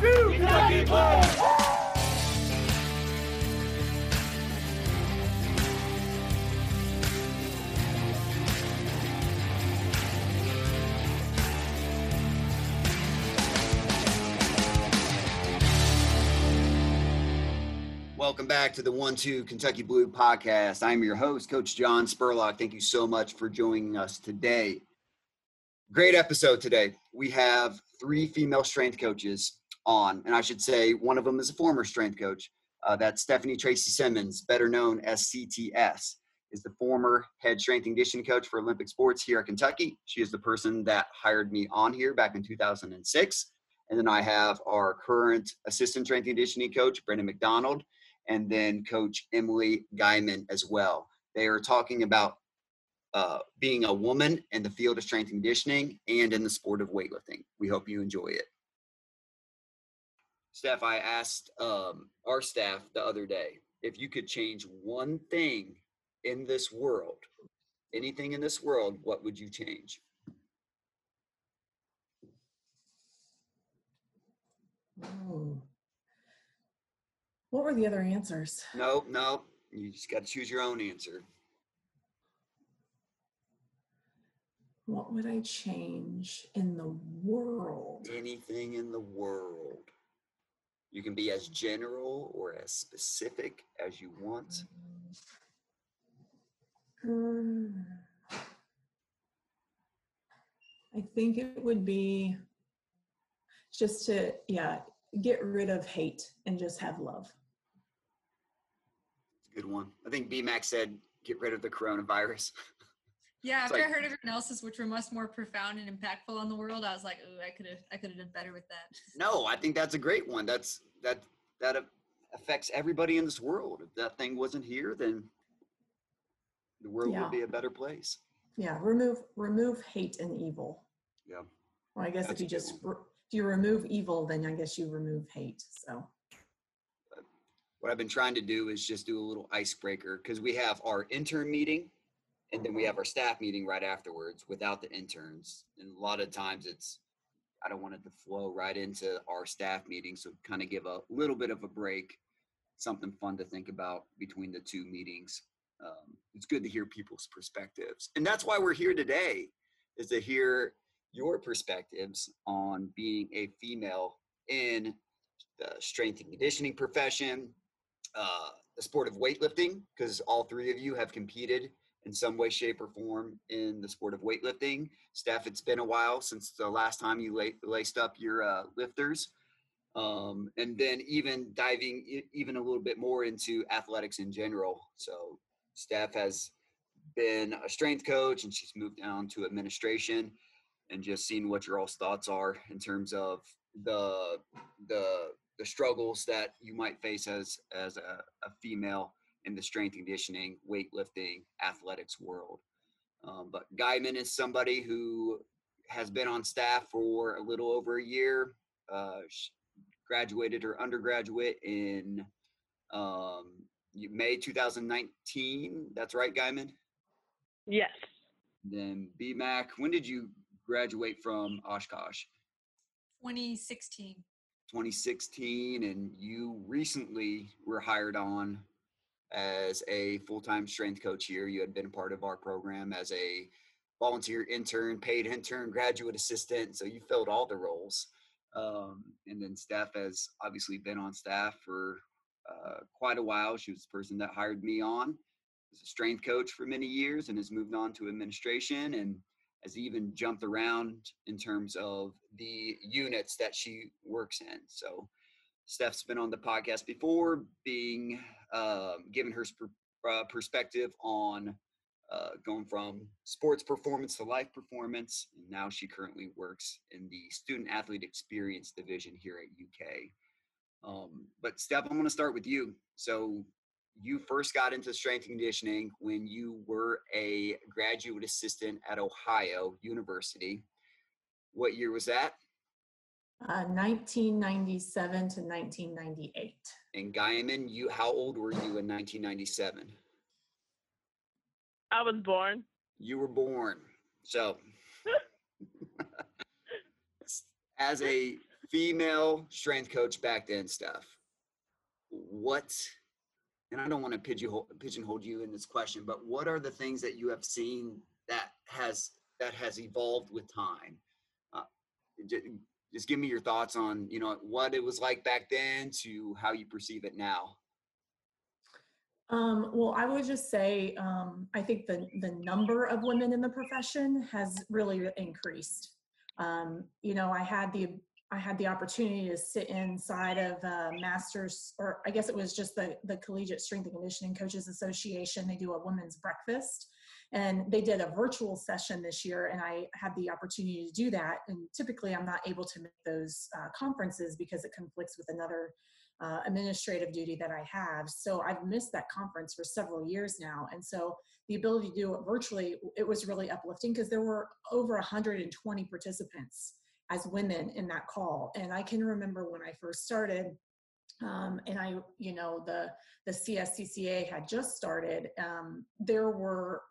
Woo! Kentucky Blue! Welcome back to the 1-2 Kentucky Blue podcast. I'm your host, Coach John Spurlock. Thank you so much for joining us today. Great episode today. We have three female strength coaches on, and I should say one of them is a former strength coach. That's Stephanie Tracy Simmons, better known as CTS, is the former head strength and conditioning coach for Olympic sports here at Kentucky. She is the person that hired me on here back in 2006. And then I have our current assistant strength and conditioning coach, Brendan McDonald, and then Coach Emily Guymon as well. They are talking about being a woman in the field of strength and conditioning and in the sport of weightlifting. We hope you enjoy it. Steph, I asked our staff the other day, if you could change one thing in this world, anything in this world, what would you change? Oh. What were the other answers? No. You just got to choose your own answer. What would I change in the world? Anything in the world. You can be as general or as specific as you want. I think it would be just to, get rid of hate and just have love. Good one. I think BMAC said, get rid of the coronavirus. Yeah, after I heard everyone else's, which were much more profound and impactful on the world, I was like, "Ooh, I could have done better with that." No, I think that's a great one. That affects everybody in this world. If that thing wasn't here, then the world would be a better place. Yeah, remove hate and evil. Yeah. Well, I guess that's if you remove evil, then I guess you remove hate. So. But what I've been trying to do is just do a little icebreaker, because we have our intern meeting. And then we have our staff meeting right afterwards without the interns. And a lot of times I don't want it to flow right into our staff meeting. So kind of give a little bit of a break, something fun to think about between the two meetings. It's good to hear people's perspectives. And that's why we're here today, is to hear your perspectives on being a female in the strength and conditioning profession, the sport of weightlifting, because all three of you have competed in some way, shape, or form in the sport of weightlifting. Steph, it's been a while since the last time you laced up your lifters. And then even diving even a little bit more into athletics in general. So Steph has been a strength coach, and she's moved down to administration, and just seeing what your all's thoughts are in terms of the struggles that you might face as a female in the strength and conditioning, weightlifting, athletics world. But Guymon is somebody who has been on staff for a little over a year. She graduated her undergraduate in May 2019. That's right, Guymon? Yes. Then BMAC, when did you graduate from Oshkosh? 2016, and you recently were hired on as a full-time strength coach here. You had been a part of our program as a volunteer intern, paid intern, graduate assistant. So you filled all the roles. And then Steph has obviously been on staff for quite a while. She was the person that hired me on. Was a strength coach for many years and has moved on to administration, and has even jumped around in terms of the units that she works in. So Steph's been on the podcast before, being given her perspective on going from sports performance to life performance. And now she currently works in the student athlete experience division here at UK. But Steph, I'm going to start with you. So you first got into strength and conditioning when you were a graduate assistant at Ohio University. What year was that? 1997 to 1998. And Guymon, how old were you in 1997? I was born. You were born. So, as a female strength coach back then, Steph, what, and I don't want to pigeonhole you in this question, but what are the things that you have seen that has evolved with time? Just give me your thoughts on, what it was like back then to how you perceive it now. Well, I would just say, I think the number of women in the profession has really increased. I had the opportunity to sit inside of a master's, or I guess it was just the Collegiate Strength and Conditioning Coaches Association. They do a women's breakfast, and they did a virtual session this year, and I had the opportunity to do that. And typically I'm not able to make those conferences because it conflicts with another administrative duty that I have. So I've missed that conference for several years now. And so the ability to do it virtually, it was really uplifting because there were over 120 participants as women in that call. And I can remember when I first started, the CSCCA had just started, there were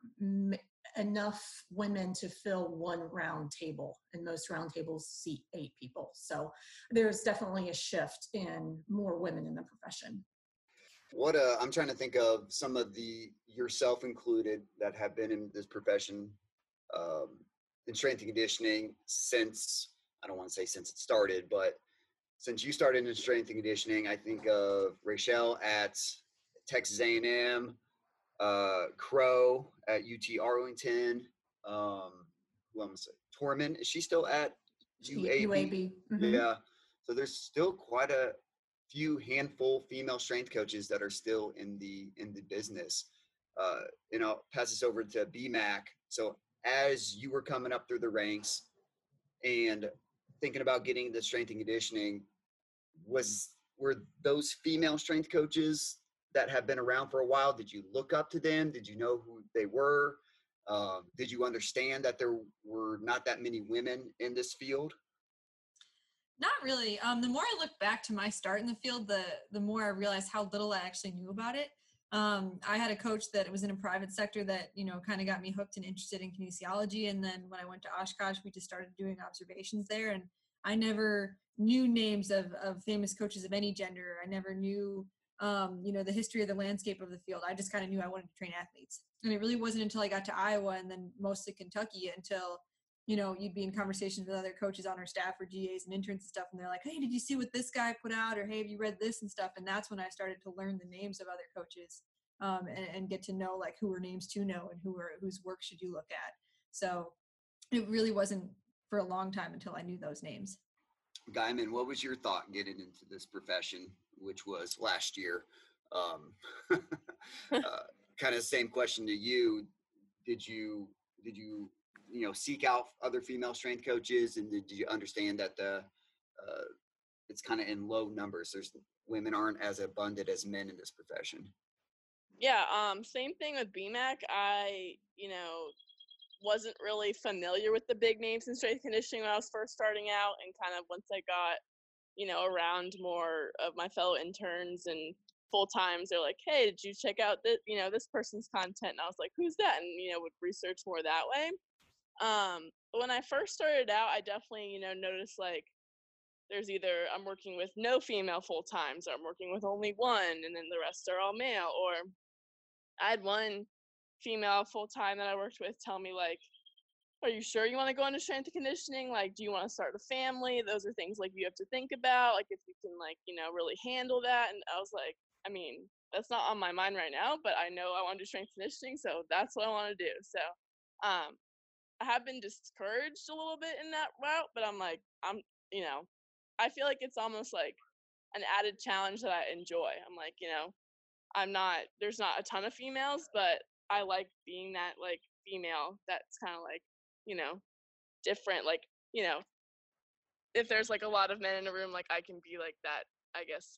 enough women to fill one round table, and most round tables seat 8 people. So there's definitely a shift in more women in the profession. I'm trying to think of some of the, yourself included, that have been in this profession, in strength and conditioning since, I don't want to say since it started, but since you started in strength and conditioning. I think of Rachel at Texas A&M, Crow at UT Arlington, Torman, is she still at UAB? UAB. Mm-hmm. Yeah. So there's still quite a few handful female strength coaches that are still in the business. And I'll pass this over to BMAC. So as you were coming up through the ranks and thinking about getting into strength and conditioning, were those female strength coaches that have been around for a while, did you look up to them? Did you know who they were? Did you understand that there were not that many women in this field? Not really. The more I look back to my start in the field, the more I realized how little I actually knew about it. I had a coach that was in a private sector that, kind of got me hooked and interested in kinesiology. And then when I went to Oshkosh, we just started doing observations there. And I never knew names of famous coaches of any gender. I never knew, the history of the landscape of the field. I just kind of knew I wanted to train athletes. And it really wasn't until I got to Iowa and then mostly Kentucky until, you'd be in conversations with other coaches on our staff or GAs and interns and stuff. And they're like, hey, did you see what this guy put out? Or, hey, have you read this and stuff? And that's when I started to learn the names of other coaches, and get to know like who are names to know and whose work should you look at. So it really wasn't for a long time until I knew those names. Guymon, what was your thought getting into this profession, which was last year? Kind of same question to you. Did you seek out other female strength coaches, and did you understand that it's kind of in low numbers? Women aren't as abundant as men in this profession. Yeah, same thing with BMAC. I, wasn't really familiar with the big names in strength conditioning when I was first starting out, and kind of once I got, around more of my fellow interns and full times, they're like, hey, did you check out this, this person's content? And I was like, who's that? And, would research more that way. But when I first started out, I definitely, noticed like there's either I'm working with no female full times, or I'm working with only one, and then the rest are all male. Or I had one female full time that I worked with tell me like, are you sure you want to go into strength and conditioning? Like, do you want to start a family? Those are things like you have to think about, like if you can like, really handle that. And I was like, I mean, that's not on my mind right now, but I know I want to do strength conditioning, so that's what I want to do. So, I have been discouraged a little bit in that route, but I'm like, I feel like it's almost like an added challenge that I enjoy. I'm like, there's not a ton of females, but I like being that like female that's kind of like, different. Like, if there's like a lot of men in a room, like I can be like that, I guess,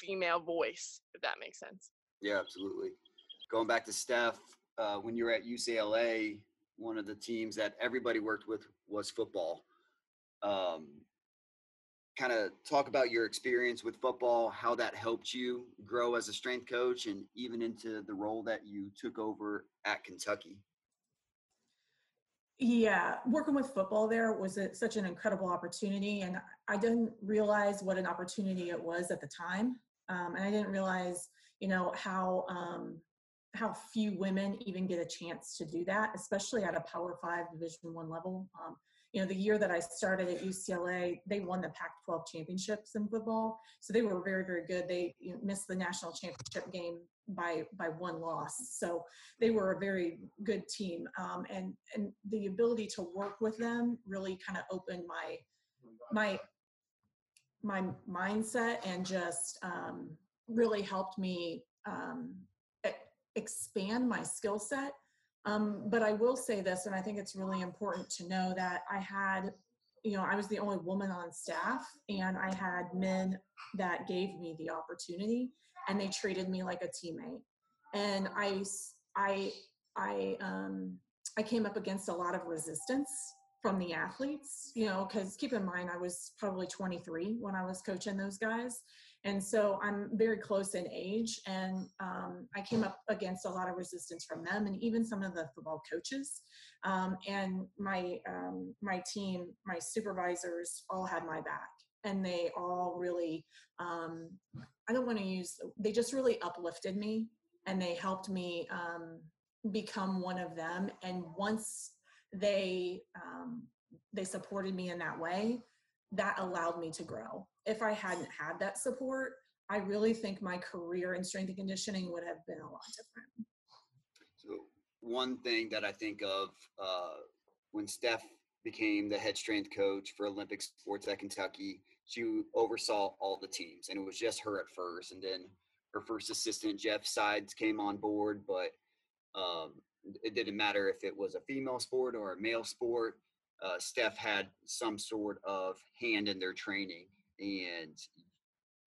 female voice, if that makes sense. Yeah, absolutely. Going back to Steph, when you were at UCLA, one of the teams that everybody worked with was football. Kind of talk about your experience with football, how that helped you grow as a strength coach and even into the role that you took over at Kentucky. Yeah, working with football there was such an incredible opportunity, and I didn't realize what an opportunity it was at the time, and I didn't realize, how few women even get a chance to do that, especially at a Power 5 Division I level. The year that I started at UCLA, they won the Pac-12 championships in football, so they were very, very good. They missed the national championship game by one loss, so they were a very good team. And the ability to work with them really kind of opened my mindset and just really helped me expand my skill set. But I will say this, and I think it's really important to know that I had, I was the only woman on staff, and I had men that gave me the opportunity, and they treated me like a teammate. And I came up against a lot of resistance from the athletes, because keep in mind, I was probably 23 when I was coaching those guys. And so I'm very close in age, and I came up against a lot of resistance from them and even some of the football coaches. And my team, my supervisors all had my back, and they all really, they just really uplifted me, and they helped me become one of them. And once they supported me in that way, that allowed me to grow. If I hadn't had that support, I really think my career in strength and conditioning would have been a lot different. So one thing that I think of when Steph became the head strength coach for Olympic sports at Kentucky, she oversaw all the teams, and it was just her at first. And then her first assistant, Jeff Sides, came on board, but it didn't matter if it was a female sport or a male sport. Steph had some sort of hand in their training, and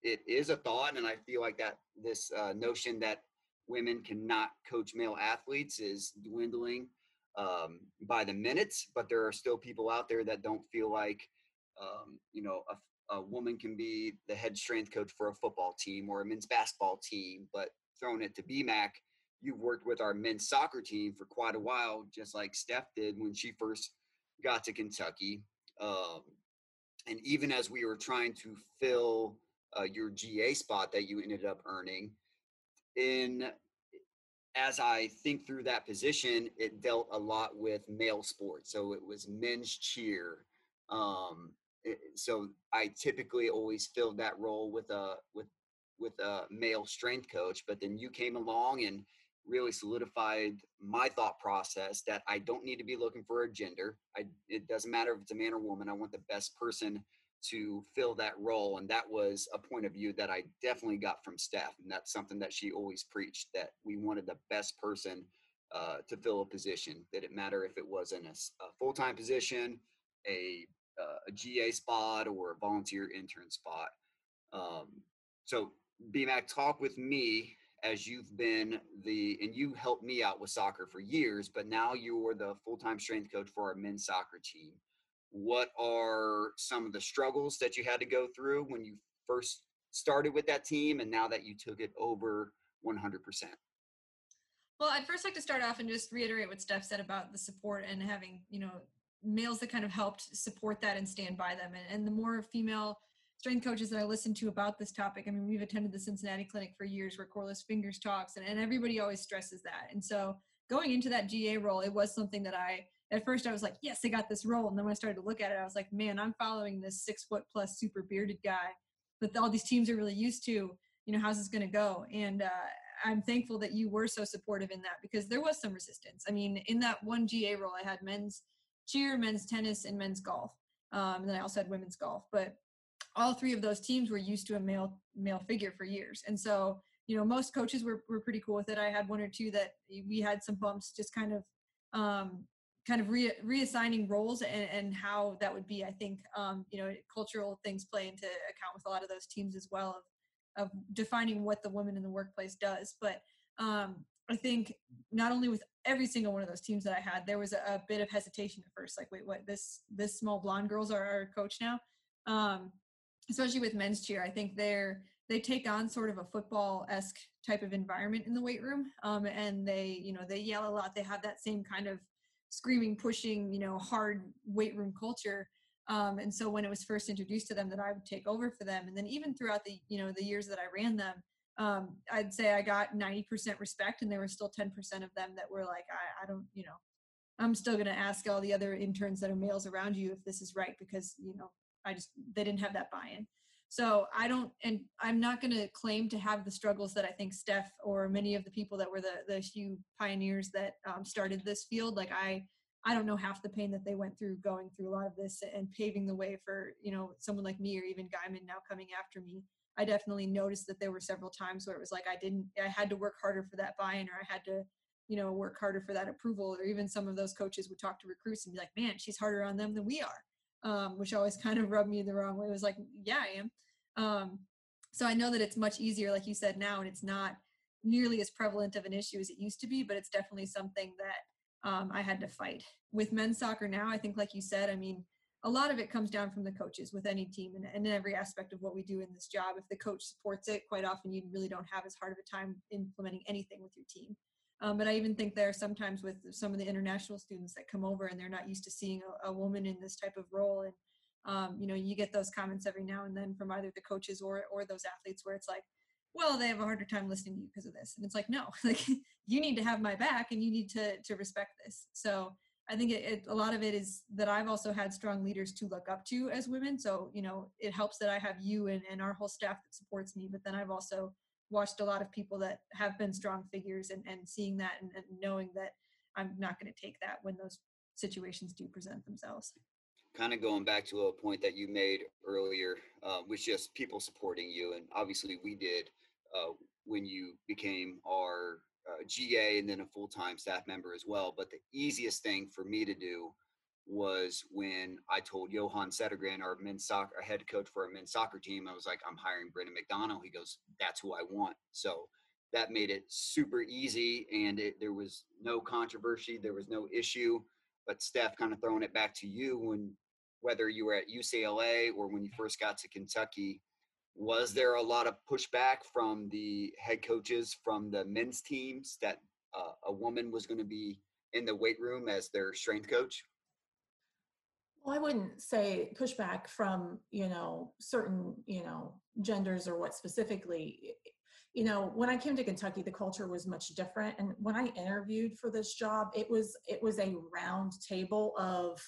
it is a thought. And I feel like that this notion that women cannot coach male athletes is dwindling by the minutes, but there are still people out there that don't feel like, a woman can be the head strength coach for a football team or a men's basketball team. But throwing it to BMAC, you've worked with our men's soccer team for quite a while, just like Steph did when she first got to Kentucky. And even as we were trying to fill your GA spot that you ended up earning, as I think through that position, it dealt a lot with male sports. So it was men's cheer. So I typically always filled that role with a male strength coach, but then you came along and really solidified my thought process that I don't need to be looking for a gender. It doesn't matter if it's a man or woman. I want the best person to fill that role. And that was a point of view that I definitely got from Steph. And that's something that she always preached, that we wanted the best person to fill a position. That it matter if it was in a full-time position, a GA spot, or a volunteer intern spot. So BMAC, talk with me. As you've been and you helped me out with soccer for years, but now you're the full-time strength coach for our men's soccer team. What are some of the struggles that you had to go through when you first started with that team, and now that you took it over 100%? Well, I'd first like to start off and just reiterate what Steph said about the support and having, males that kind of helped support that and stand by them. And the more female strength coaches that I listened to about this topic. I mean, we've attended the Cincinnati Clinic for years where Corliss Fingers talks, and everybody always stresses that. And so going into that GA role, it was something that at first I was like, yes, I got this role. And then when I started to look at it, I was like, man, I'm following this 6-foot-plus super bearded guy that all these teams are really used to. How's this going to go? And I'm thankful that you were so supportive in that, because there was some resistance. I mean, in that one GA role, I had men's cheer, men's tennis, and men's golf. And then I also had women's golf. But all three of those teams were used to a male figure for years. And so, most coaches were pretty cool with it. I had one or two that we had some bumps, just kind of reassigning roles and how that would be. I think, cultural things play into account with a lot of those teams as well, of defining what the woman in the workplace does. But I think not only with every single one of those teams that I had, there was a bit of hesitation at first, like, wait, what, this small blonde girl's our coach now? Especially with men's cheer, I think they take on sort of a football-esque type of environment in the weight room, and they yell a lot. They have that same kind of screaming, pushing, you know, hard weight room culture. And so when it was first introduced to them that I would take over for them, and then even throughout the, you know, the years that I ran them, I'd say I got 90% respect, and there were still 10% of them that were like, I don't, you know, I'm still going to ask all the other interns that are males around you if this is right, because, you know, they didn't have that buy-in. So I'm not going to claim to have the struggles that I think Steph or many of the people that were the few pioneers that started this field. Like I don't know half the pain that they went through going through a lot of this and paving the way for, you know, someone like me or even Guymon now coming after me. I definitely noticed that there were several times where it was like, I had to work harder for that buy-in, or I had to, you know, work harder for that approval. Or even some of those coaches would talk to recruits and be like, man, she's harder on them than we are. Which always kind of rubbed me the wrong way. It was like, yeah, I am. So I know that it's much easier, like you said now, and it's not nearly as prevalent of an issue as it used to be, but it's definitely something that I had to fight. With men's soccer now, I think, like you said, I mean, a lot of it comes down from the coaches with any team and in every aspect of what we do in this job. If the coach supports it, quite often you really don't have as hard of a time implementing anything with your team. But I even think there are sometimes with some of the international students that come over and they're not used to seeing a woman in this type of role. And, you know, you get those comments every now and then from either the coaches or those athletes where it's like, well, they have a harder time listening to you because of this. And it's like, no, like you need to have my back and you need to respect this. So I think a lot of it is that I've also had strong leaders to look up to as women. So, you know, it helps that I have you and our whole staff that supports me, but then I've also watched a lot of people that have been strong figures and seeing that and knowing that I'm not going to take that when those situations do present themselves. Kind of going back to a point that you made earlier, was just people supporting you. And obviously we did when you became our GA and then a full-time staff member as well. But the easiest thing for me to do was when I told Johan Settergren, our head coach for our men's soccer team, I was like, I'm hiring Brendan McDonald. He goes, that's who I want. So that made it super easy, and there was no controversy. There was no issue. But Steph, kind of throwing it back to you, whether you were at UCLA or when you first got to Kentucky, was there a lot of pushback from the head coaches from the men's teams that a woman was going to be in the weight room as their strength coach? Well, I wouldn't say pushback from, you know, certain, you know, genders or what specifically. You know, when I came to Kentucky, the culture was much different. And when I interviewed for this job, it was a round table of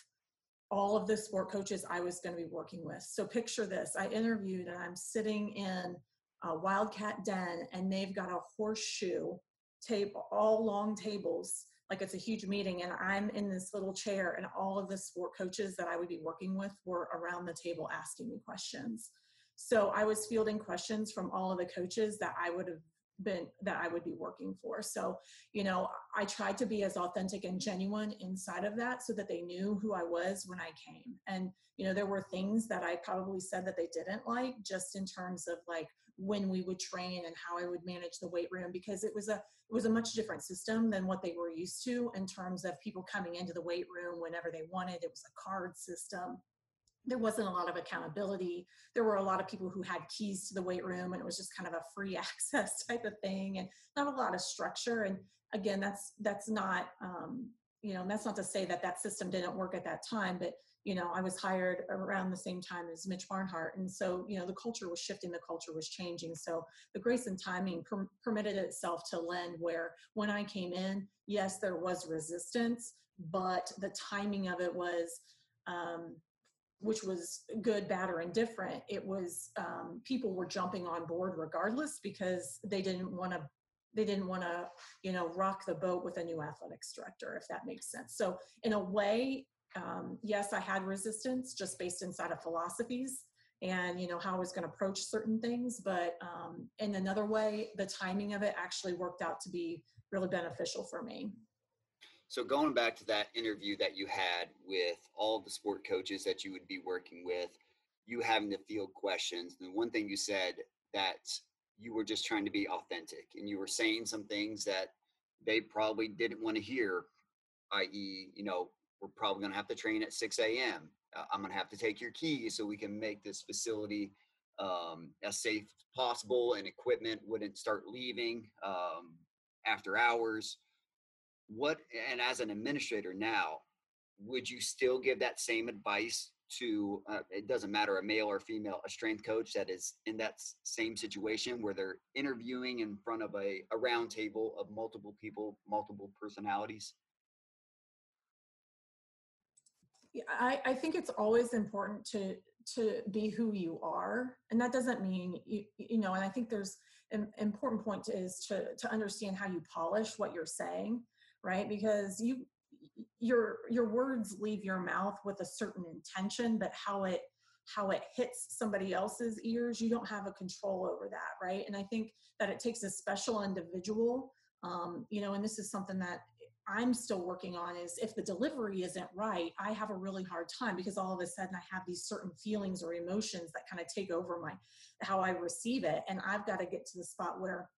all of the sport coaches I was going to be working with. So picture this. I interviewed and I'm sitting in a Wildcat Den, and they've got a horseshoe table, all long tables, like it's a huge meeting, and I'm in this little chair, and all of the sport coaches that I would be working with were around the table asking me questions. So I was fielding questions from all of the coaches that I would be working for. So, you know, I tried to be as authentic and genuine inside of that so that they knew who I was when I came. And, you know, there were things that I probably said that they didn't like, just in terms of like when we would train and how I would manage the weight room, because it was a much different system than what they were used to in terms of people coming into the weight room whenever they wanted. It was a card system. There wasn't a lot of accountability. There were a lot of people who had keys to the weight room, and it was just kind of a free access type of thing, and not a lot of structure. And again, that's not, you know, that's not to say that that system didn't work at that time, but, you know, I was hired around the same time as Mitch Barnhart. And so, you know, the culture was shifting, the culture was changing. So the grace and timing permitted itself to lend where when I came in, yes, there was resistance, but the timing of it was, which was good, bad, or indifferent. It was people were jumping on board regardless, because they didn't want to, you know, rock the boat with a new athletics director, if that makes sense. So in a way, yes, I had resistance just based inside of philosophies and, you know, how I was going to approach certain things. But in another way, the timing of it actually worked out to be really beneficial for me. So going back to that interview that you had with all the sport coaches that you would be working with, you having to field questions, and one thing you said that you were just trying to be authentic, and you were saying some things that they probably didn't want to hear, i.e., you know, we're probably going to have to train at 6 a.m. I'm going to have to take your keys so we can make this facility as safe as possible, and equipment wouldn't start leaving after hours. what, and as an administrator now, would you still give that same advice to, it doesn't matter, a male or female, a strength coach that is in that same situation where they're interviewing in front of a round table of multiple people, multiple personalities? Yeah, I think it's always important to be who you are. And that doesn't mean, you know, and I think there's an important point is to understand how you polish what you're saying, right? Because your words leave your mouth with a certain intention, but how it hits somebody else's ears, you don't have a control over that, right? And I think that it takes a special individual, you know, and this is something that I'm still working on, is if the delivery isn't right, I have a really hard time, because all of a sudden I have these certain feelings or emotions that kind of take over how I receive it. And I've got to get to the spot where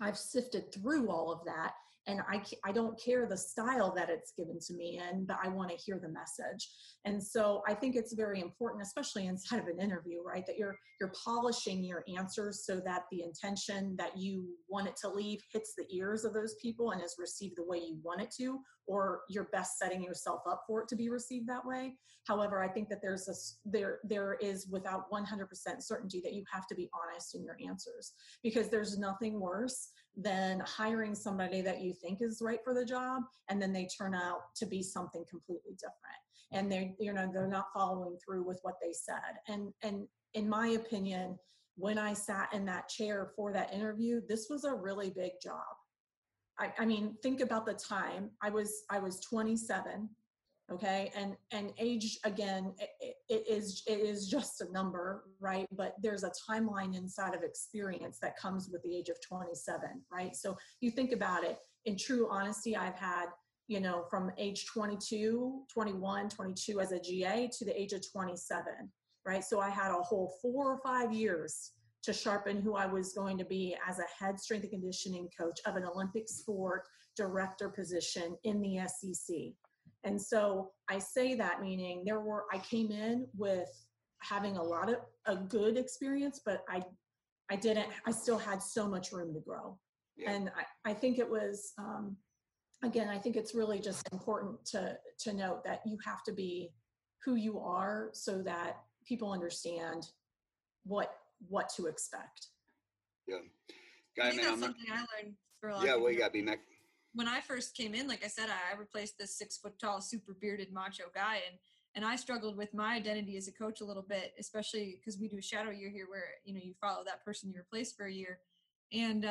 I've sifted through all of that, and I don't care the style that it's given to me in, but I want to hear the message. And so I think it's very important, especially inside of an interview, right, that you're polishing your answers so that the intention that you want it to leave hits the ears of those people and is received the way you want it to, or you're best setting yourself up for it to be received that way. However, I think that there is without 100% certainty that you have to be honest in your answers, because there's nothing worse than hiring somebody that you think is right for the job, and then they turn out to be something completely different, and they're not following through with what they said. And in my opinion, when I sat in that chair for that interview, this was a really big job. I mean, think about the time. I was 27, okay, and age, again, it is just a number, right? But there's a timeline inside of experience that comes with the age of 27, right? So you think about it. In true honesty, I've had, you know, from age 22, 21, 22 as a GA to the age of 27, right? So I had a whole 4 or 5 years to sharpen who I was going to be as a head strength and conditioning coach of an Olympic sport director position in the SEC. And so I say that, meaning I came in with having a good experience, but I still had so much room to grow. Yeah. And I think it was, again, I think it's really just important to note that you have to be who you are so that people understand what to expect. Yeah. I think that's something I learned for a lot. Yeah, well, you got to be next. When I first came in, like I said, I replaced this 6-foot-tall, super bearded macho guy, and I struggled with my identity as a coach a little bit, especially because we do a shadow year here where, you know, you follow that person you replace for a year. And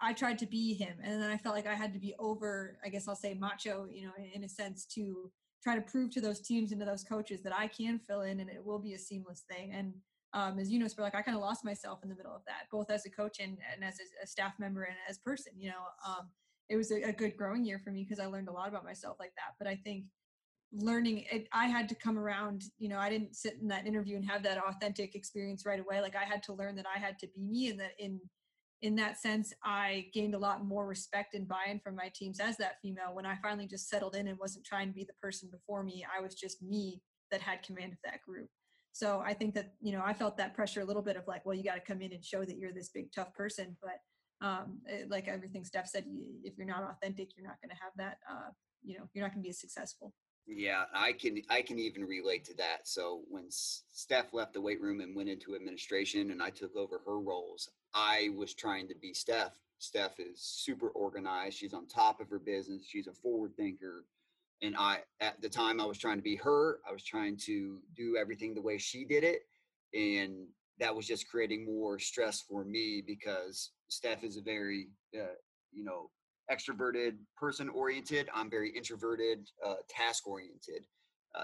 I tried to be him, and then I felt like I had to be over, I guess I'll say macho, you know, in a sense, to try to prove to those teams and to those coaches that I can fill in and it will be a seamless thing. And as you know, Spurlock, I kind of lost myself in the middle of that, both as a coach and as a staff member and as person, you know. It was a good growing year for me because I learned a lot about myself like that. But I think learning it, I had to come around, you know, I didn't sit in that interview and have that authentic experience right away. Like I had to learn that I had to be me, and that in that sense, I gained a lot more respect and buy-in from my teams as that female when I finally just settled in and wasn't trying to be the person before me. I was just me that had command of that group. So I think that, you know, I felt that pressure a little bit of like, well, you got to come in and show that you're this big, tough person. But like everything Steph said, if you're not authentic, you're not going to have that, you know, you're not going to be as successful. Yeah, I can even relate to that. So when Steph left the weight room and went into administration and I took over her roles, I was trying to be Steph. Steph is super organized. She's on top of her business. She's a forward thinker. And at the time I was trying to be her, I was trying to do everything the way she did it. And that was just creating more stress for me because Steph is a very, you know, extroverted, person-oriented. I'm very introverted, task-oriented.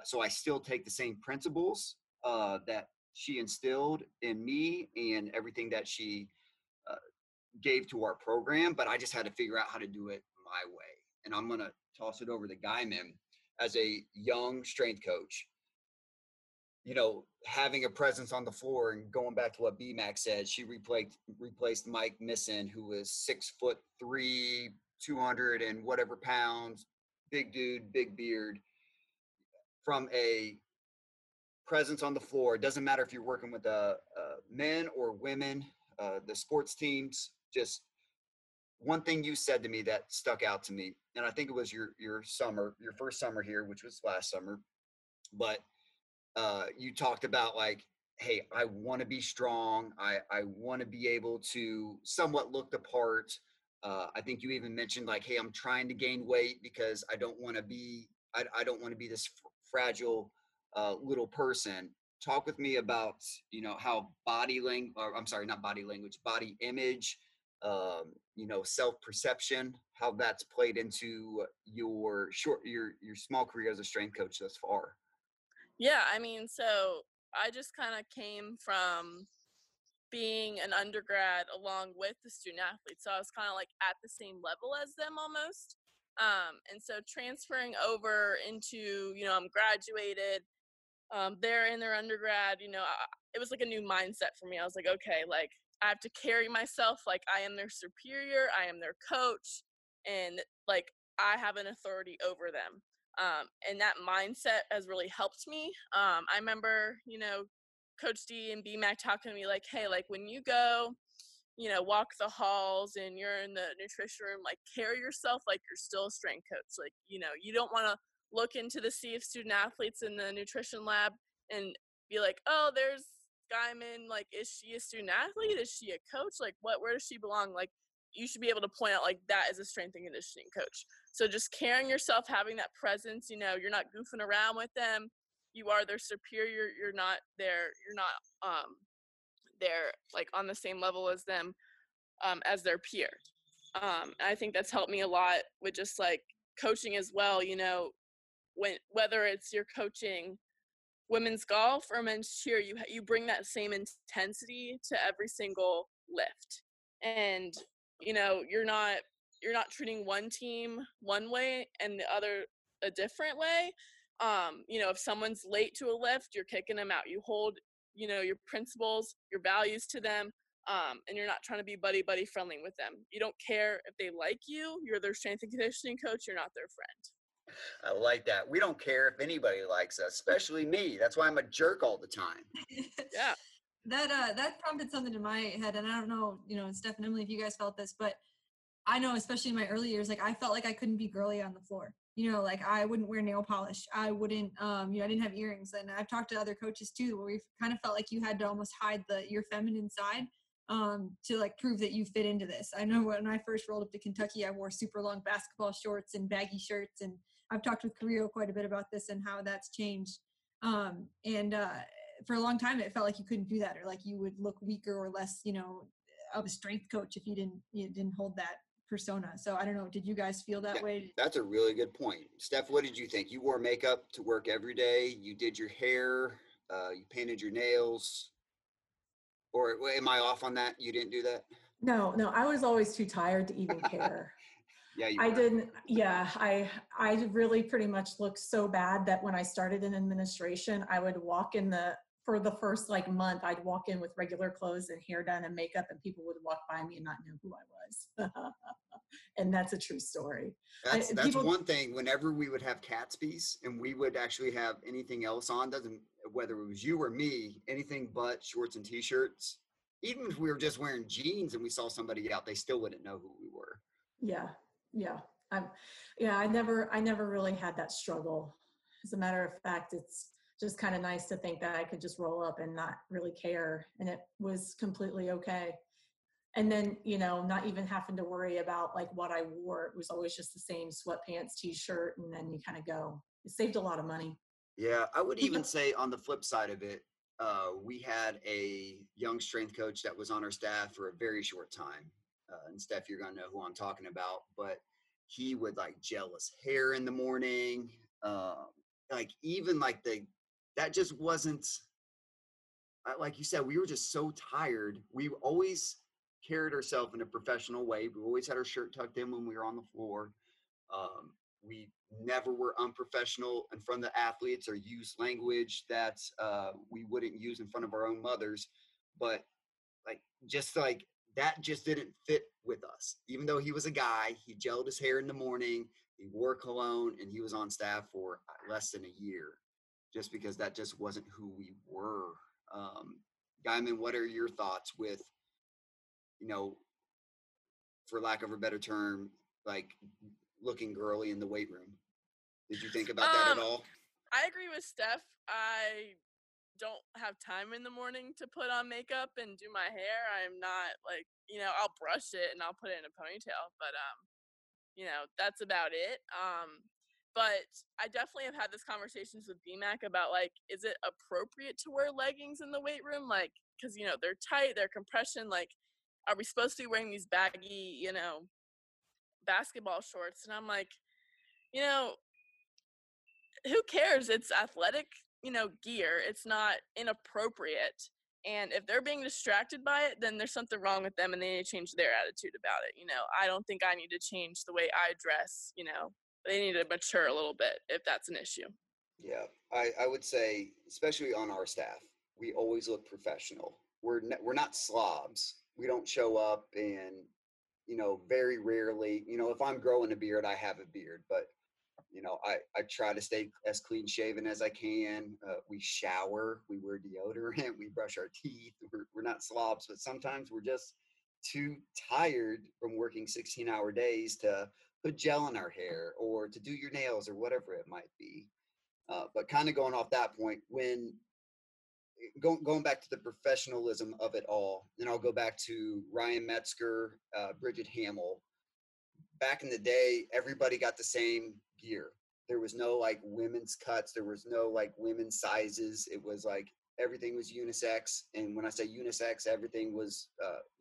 So I still take the same principles that she instilled in me and everything that she gave to our program, but I just had to figure out how to do it my way. And I'm going to toss it over to Guymon. As a young strength coach, you know, having a presence on the floor and going back to what BMAC said, she replaced Mike Missin, who was 6'3", 200 and whatever pounds, big dude, big beard. From a presence on the floor, it doesn't matter if you're working with men or women, the sports teams, just one thing you said to me that stuck out to me, and I think it was your first summer here, which was last summer, but you talked about like, hey, I want to be strong. I want to be able to somewhat look the part. I think you even mentioned like, hey, I'm trying to gain weight because I don't want to be this fragile little person. Talk with me about, you know, how body image, you know, self-perception, how that's played into your small career as a strength coach thus far. Yeah. I mean, so I just kind of came from being an undergrad along with the student athletes. So I was kind of like at the same level as them almost. And so transferring over into, you know, I'm graduated, they're in their undergrad, you know, it was like a new mindset for me. I was like, okay, like I have to carry myself like I am their superior, I am their coach, and like I have an authority over them. And that mindset has really helped me. I remember, you know, Coach D and BMAC talking to me like, hey, like when you go, you know, walk the halls and you're in the nutrition room, like carry yourself like you're still a strength coach. Like, you know, you don't want to look into the sea of student athletes in the nutrition lab and be like, oh, there's Guymon. Like, is she a student athlete? Is she a coach? Like, what? Where does she belong? Like, you should be able to point out like that is a strength and conditioning coach. So just carrying yourself, having that presence, you know, you're not goofing around with them. You are their superior. You're not like on the same level as them, as their peer. I think that's helped me a lot with just like coaching as well. You know, whether it's you're coaching women's golf or men's cheer, you bring that same intensity to every single lift. And you know, you're not treating one team one way and the other a different way. You know, if someone's late to a lift, you're kicking them out. You hold, you know, your principles, your values to them, and you're not trying to be buddy friendly with them. You don't care if they like you. You're their strength and conditioning coach. You're not their friend. I like that. We don't care if anybody likes us, especially me. That's why I'm a jerk all the time. Yeah. That prompted something in my head, and I don't know, you know, Steph and Emily, if you guys felt this, but I know, especially in my early years, like I felt like I couldn't be girly on the floor. You know, like I wouldn't wear nail polish. I wouldn't, you know, I didn't have earrings. And I've talked to other coaches too, where we kind of felt like you had to almost hide your feminine side to like prove that you fit into this. I know when I first rolled up to Kentucky, I wore super long basketball shorts and baggy shirts. And I've talked with Carrillo quite a bit about this and how that's changed. For a long time, it felt like you couldn't do that, or like you would look weaker or less, you know, of a strength coach if you didn't hold that persona. So I don't know. Did you guys feel that way? That's a really good point. Steph, what did you think? You wore makeup to work every day. You did your hair. You painted your nails. Or am I off on that? You didn't do that? No. I was always too tired to even care. Yeah, I didn't. Yeah, I really pretty much looked so bad that when I started in administration, I would walk in for the first like month, I'd walk in with regular clothes and hair done and makeup, and people would walk by me and not know who I was. And that's a true story. That's one thing. Whenever we would have Catspies and we would actually have anything else on, whether it was you or me, anything but shorts and t-shirts, even if we were just wearing jeans and we saw somebody out, they still wouldn't know who we were. Yeah. Yeah. I never really had that struggle. As a matter of fact, it's just kind of nice to think that I could just roll up and not really care. And it was completely okay. And then, you know, not even having to worry about like what I wore. It was always just the same sweatpants, t-shirt. And then you kind of go, it saved a lot of money. Yeah. I would even say on the flip side of it, we had a young strength coach that was on our staff for a very short time. And Steph, you're going to know who I'm talking about, but he would like gel his hair in the morning. That just wasn't, like you said, we were just so tired. We always carried ourselves in a professional way. We always had our shirt tucked in when we were on the floor. We never were unprofessional in front of the athletes or used language that we wouldn't use in front of our own mothers. But that just didn't fit with us. Even though he was a guy, he gelled his hair in the morning, he wore cologne, and he was on staff for less than a year, just because that just wasn't who we were. Guymon, what are your thoughts with, you know, for lack of a better term, like looking girly in the weight room? Did you think about that at all? I agree with Steph. I don't have time in the morning to put on makeup and do my hair. I'm not like, you know, I'll brush it and I'll put it in a ponytail, but you know, that's about it. But I definitely have had these conversations with BMAC about, like, is it appropriate to wear leggings in the weight room? Like, because, you know, they're tight, they're compression. Like, are we supposed to be wearing these baggy, you know, basketball shorts? And I'm like, you know, who cares? It's athletic, you know, gear. It's not inappropriate. And if they're being distracted by it, then there's something wrong with them and they need to change their attitude about it. You know, I don't think I need to change the way I dress, you know. They need to mature a little bit if that's an issue. Yeah, I would say, especially on our staff, we always look professional. We're not slobs. We don't show up and, you know, very rarely, you know, if I'm growing a beard, I have a beard. But, you know, I try to stay as clean shaven as I can. We shower, we wear deodorant, we brush our teeth. We're not slobs, but sometimes we're just too tired from working 16-hour days to put gel in our hair or to do your nails or whatever it might be. But kind of going off that point, when going back to the professionalism of it all, then I'll go back to Ryan Metzger, Bridget Hamill. Back in the day, everybody got the same gear. There was no like women's cuts. There was no like women's sizes. It was like everything was unisex. And when I say unisex, everything was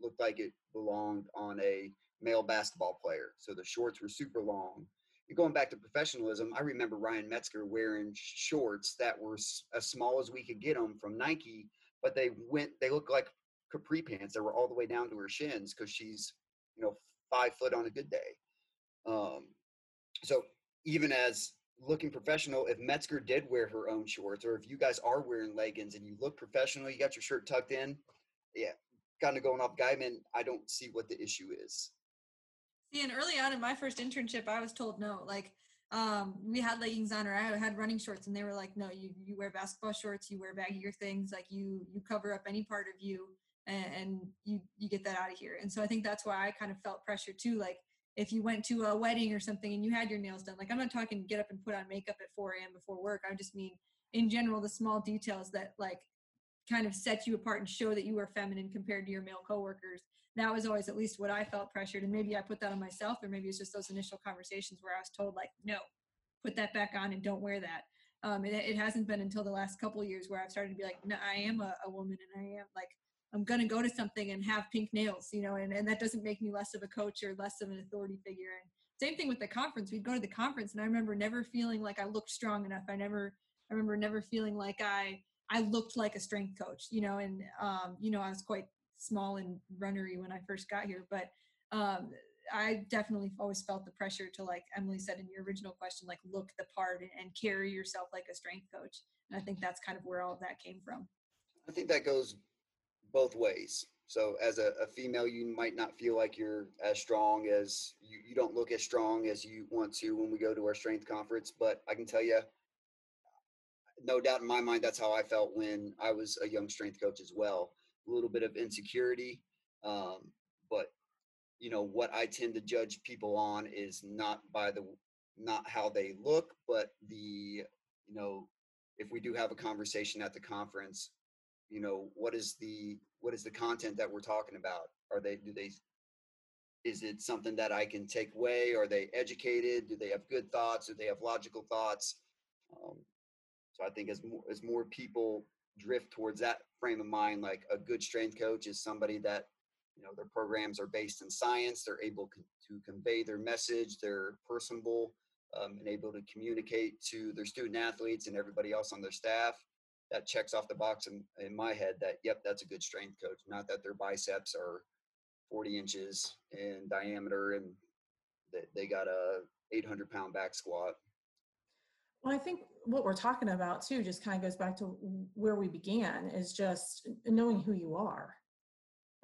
looked like it belonged on a male basketball player. So the shorts were super long. And going back to professionalism, I remember Ryan Metzger wearing shorts that were as small as we could get them from Nike, but they looked like capri pants that were all the way down to her shins because she's, you know, 5 foot on a good day. So even as looking professional, if Metzger did wear her own shorts, or if you guys are wearing leggings and you look professional, you got your shirt tucked in, yeah, kind of going off Guymon, I don't see what the issue is. And early on in my first internship, I was told no. Like, we had leggings on, or I had running shorts, and they were like, no, you wear basketball shorts, you wear baggier things, like you cover up any part of you, and you get that out of here. And so I think that's why I kind of felt pressure too. Like, if you went to a wedding or something and you had your nails done, like, I'm not talking get up and put on makeup at 4 a.m. before work. I just mean in general the small details that like kind of set you apart and show that you are feminine compared to your male coworkers. That was always at least what I felt pressured. And maybe I put that on myself, or maybe it's just those initial conversations where I was told, like, no, put that back on and don't wear that. It hasn't been until the last couple of years where I've started to be like, no, I am a woman, and I am like, I'm going to go to something and have pink nails, you know, and that doesn't make me less of a coach or less of an authority figure. And same thing with the conference. We'd go to the conference and I remember never feeling like I looked strong enough. I remember never feeling like I looked like a strength coach, you know, and, you know, I was quite small and runnery when I first got here, but I definitely always felt the pressure to, like Emily said in your original question, like look the part and carry yourself like a strength coach. And I think that's kind of where all of that came from. I think that goes both ways. So as a female, you might not feel like you're as strong as you don't look as strong as you want to when we go to our strength conference. But I can tell you, no doubt in my mind, that's how I felt when I was a young strength coach as well. A little bit of insecurity, but you know what I tend to judge people on is not how they look, but the, you know, if we do have a conversation at the conference, you know, what is the content that we're talking about? Is it something that I can take away? Are they educated? Do they have good thoughts? Do they have logical thoughts? So I think as more people drift towards that frame of mind, like a good strength coach is somebody that, you know, their programs are based in science, they're able to convey their message, they're personable, and able to communicate to their student athletes and everybody else on their staff. That checks off the box in my head that, yep, that's a good strength coach. Not that their biceps are 40 inches in diameter and they got a 800-pound back squat. Well, I think what we're talking about too just kind of goes back to where we began, is just knowing who you are,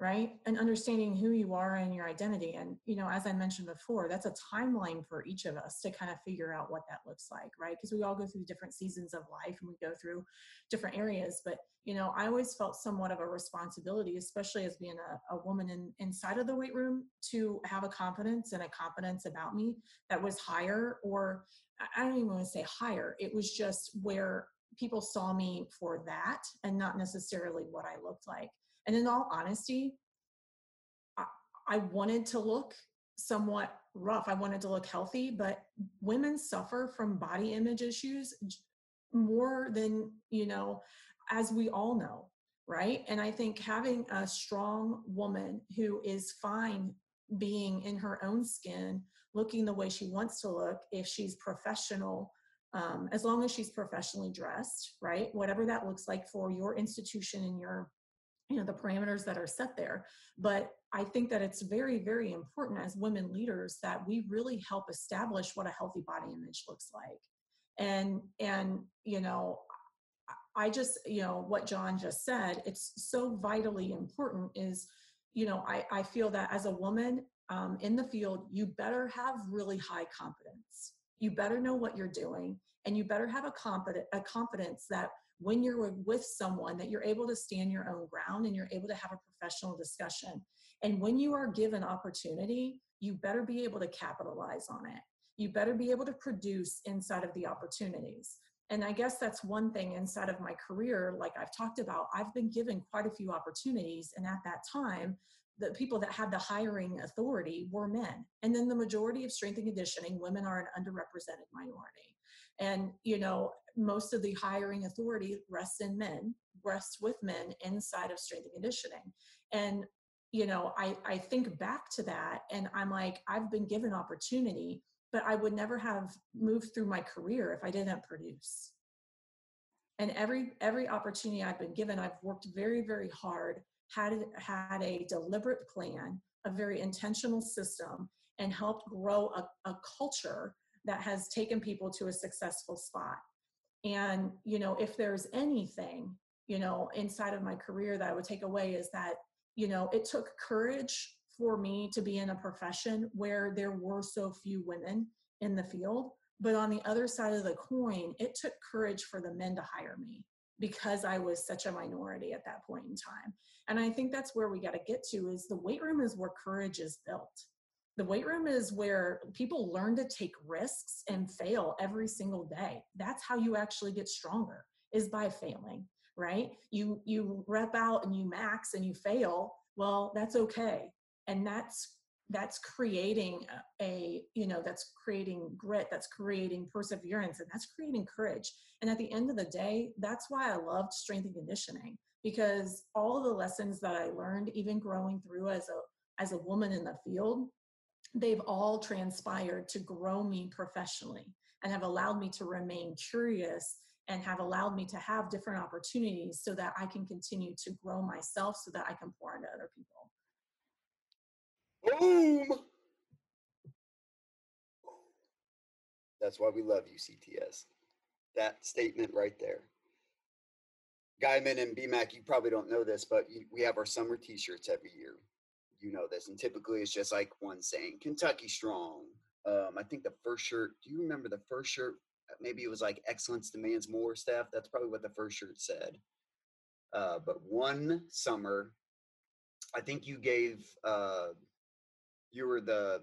right? And understanding who you are and your identity. And, you know, as I mentioned before, that's a timeline for each of us to kind of figure out what that looks like, right? Because we all go through different seasons of life and we go through different areas. But, you know, I always felt somewhat of a responsibility, especially as being a woman inside of the weight room, to have a confidence about me that was higher, or I don't even want to say higher. It was just where people saw me for that and not necessarily what I looked like. And in all honesty, I wanted to look somewhat rough. I wanted to look healthy, but women suffer from body image issues more than, you know, as we all know, right? And I think having a strong woman who is fine being in her own skin, looking the way she wants to look, if she's professional, as long as she's professionally dressed, right? Whatever that looks like for your institution and your, you know, the parameters that are set there. But I think that it's very, very important as women leaders that we really help establish what a healthy body image looks like. And, you know, I just, you know, what John just said, it's so vitally important is, you know, I feel that as a woman in the field, you better have really high confidence. You better know what you're doing, and you better have a confidence that when you're with someone, that you're able to stand your own ground and you're able to have a professional discussion. And when you are given opportunity, you better be able to capitalize on it. You better be able to produce inside of the opportunities. And I guess that's one thing inside of my career, like I've talked about, I've been given quite a few opportunities. And at that time, the people that had the hiring authority were men. And then the majority of strength and conditioning, women are an underrepresented minority. And, you know, most of the hiring authority rests with men inside of strength and conditioning. And, you know, I think back to that and I'm like, I've been given opportunity, but I would never have moved through my career if I didn't produce. And every opportunity I've been given, I've worked very, very hard, had a deliberate plan, a very intentional system, and helped grow a culture that has taken people to a successful spot. And, you know, if there's anything, you know, inside of my career that I would take away is that, you know, it took courage for me to be in a profession where there were so few women in the field. But on the other side of the coin, it took courage for the men to hire me, because I was such a minority at that point in time. And I think that's where we got to get to, is the weight room is where courage is built. The weight room is where people learn to take risks and fail every single day. That's how you actually get stronger, is by failing, right? You rep out and you max and you fail. Well, that's okay. And that's creating you know, that's creating grit, that's creating perseverance, and that's creating courage. And at the end of the day, that's why I loved strength and conditioning, because all of the lessons that I learned, even growing through as a woman in the field, they've all transpired to grow me professionally and have allowed me to remain curious and have allowed me to have different opportunities so that I can continue to grow myself so that I can pour into other people. Boom! That's why we love UCTS. That statement right there. Guymon and BMAC, you probably don't know this, but we have our summer t-shirts every year. You know this. And typically it's just like one saying, Kentucky Strong. I think the first shirt, do you remember the first shirt? Maybe it was like Excellence Demands More, Steph. That's probably what the first shirt said. But one summer, I think you gave, you were the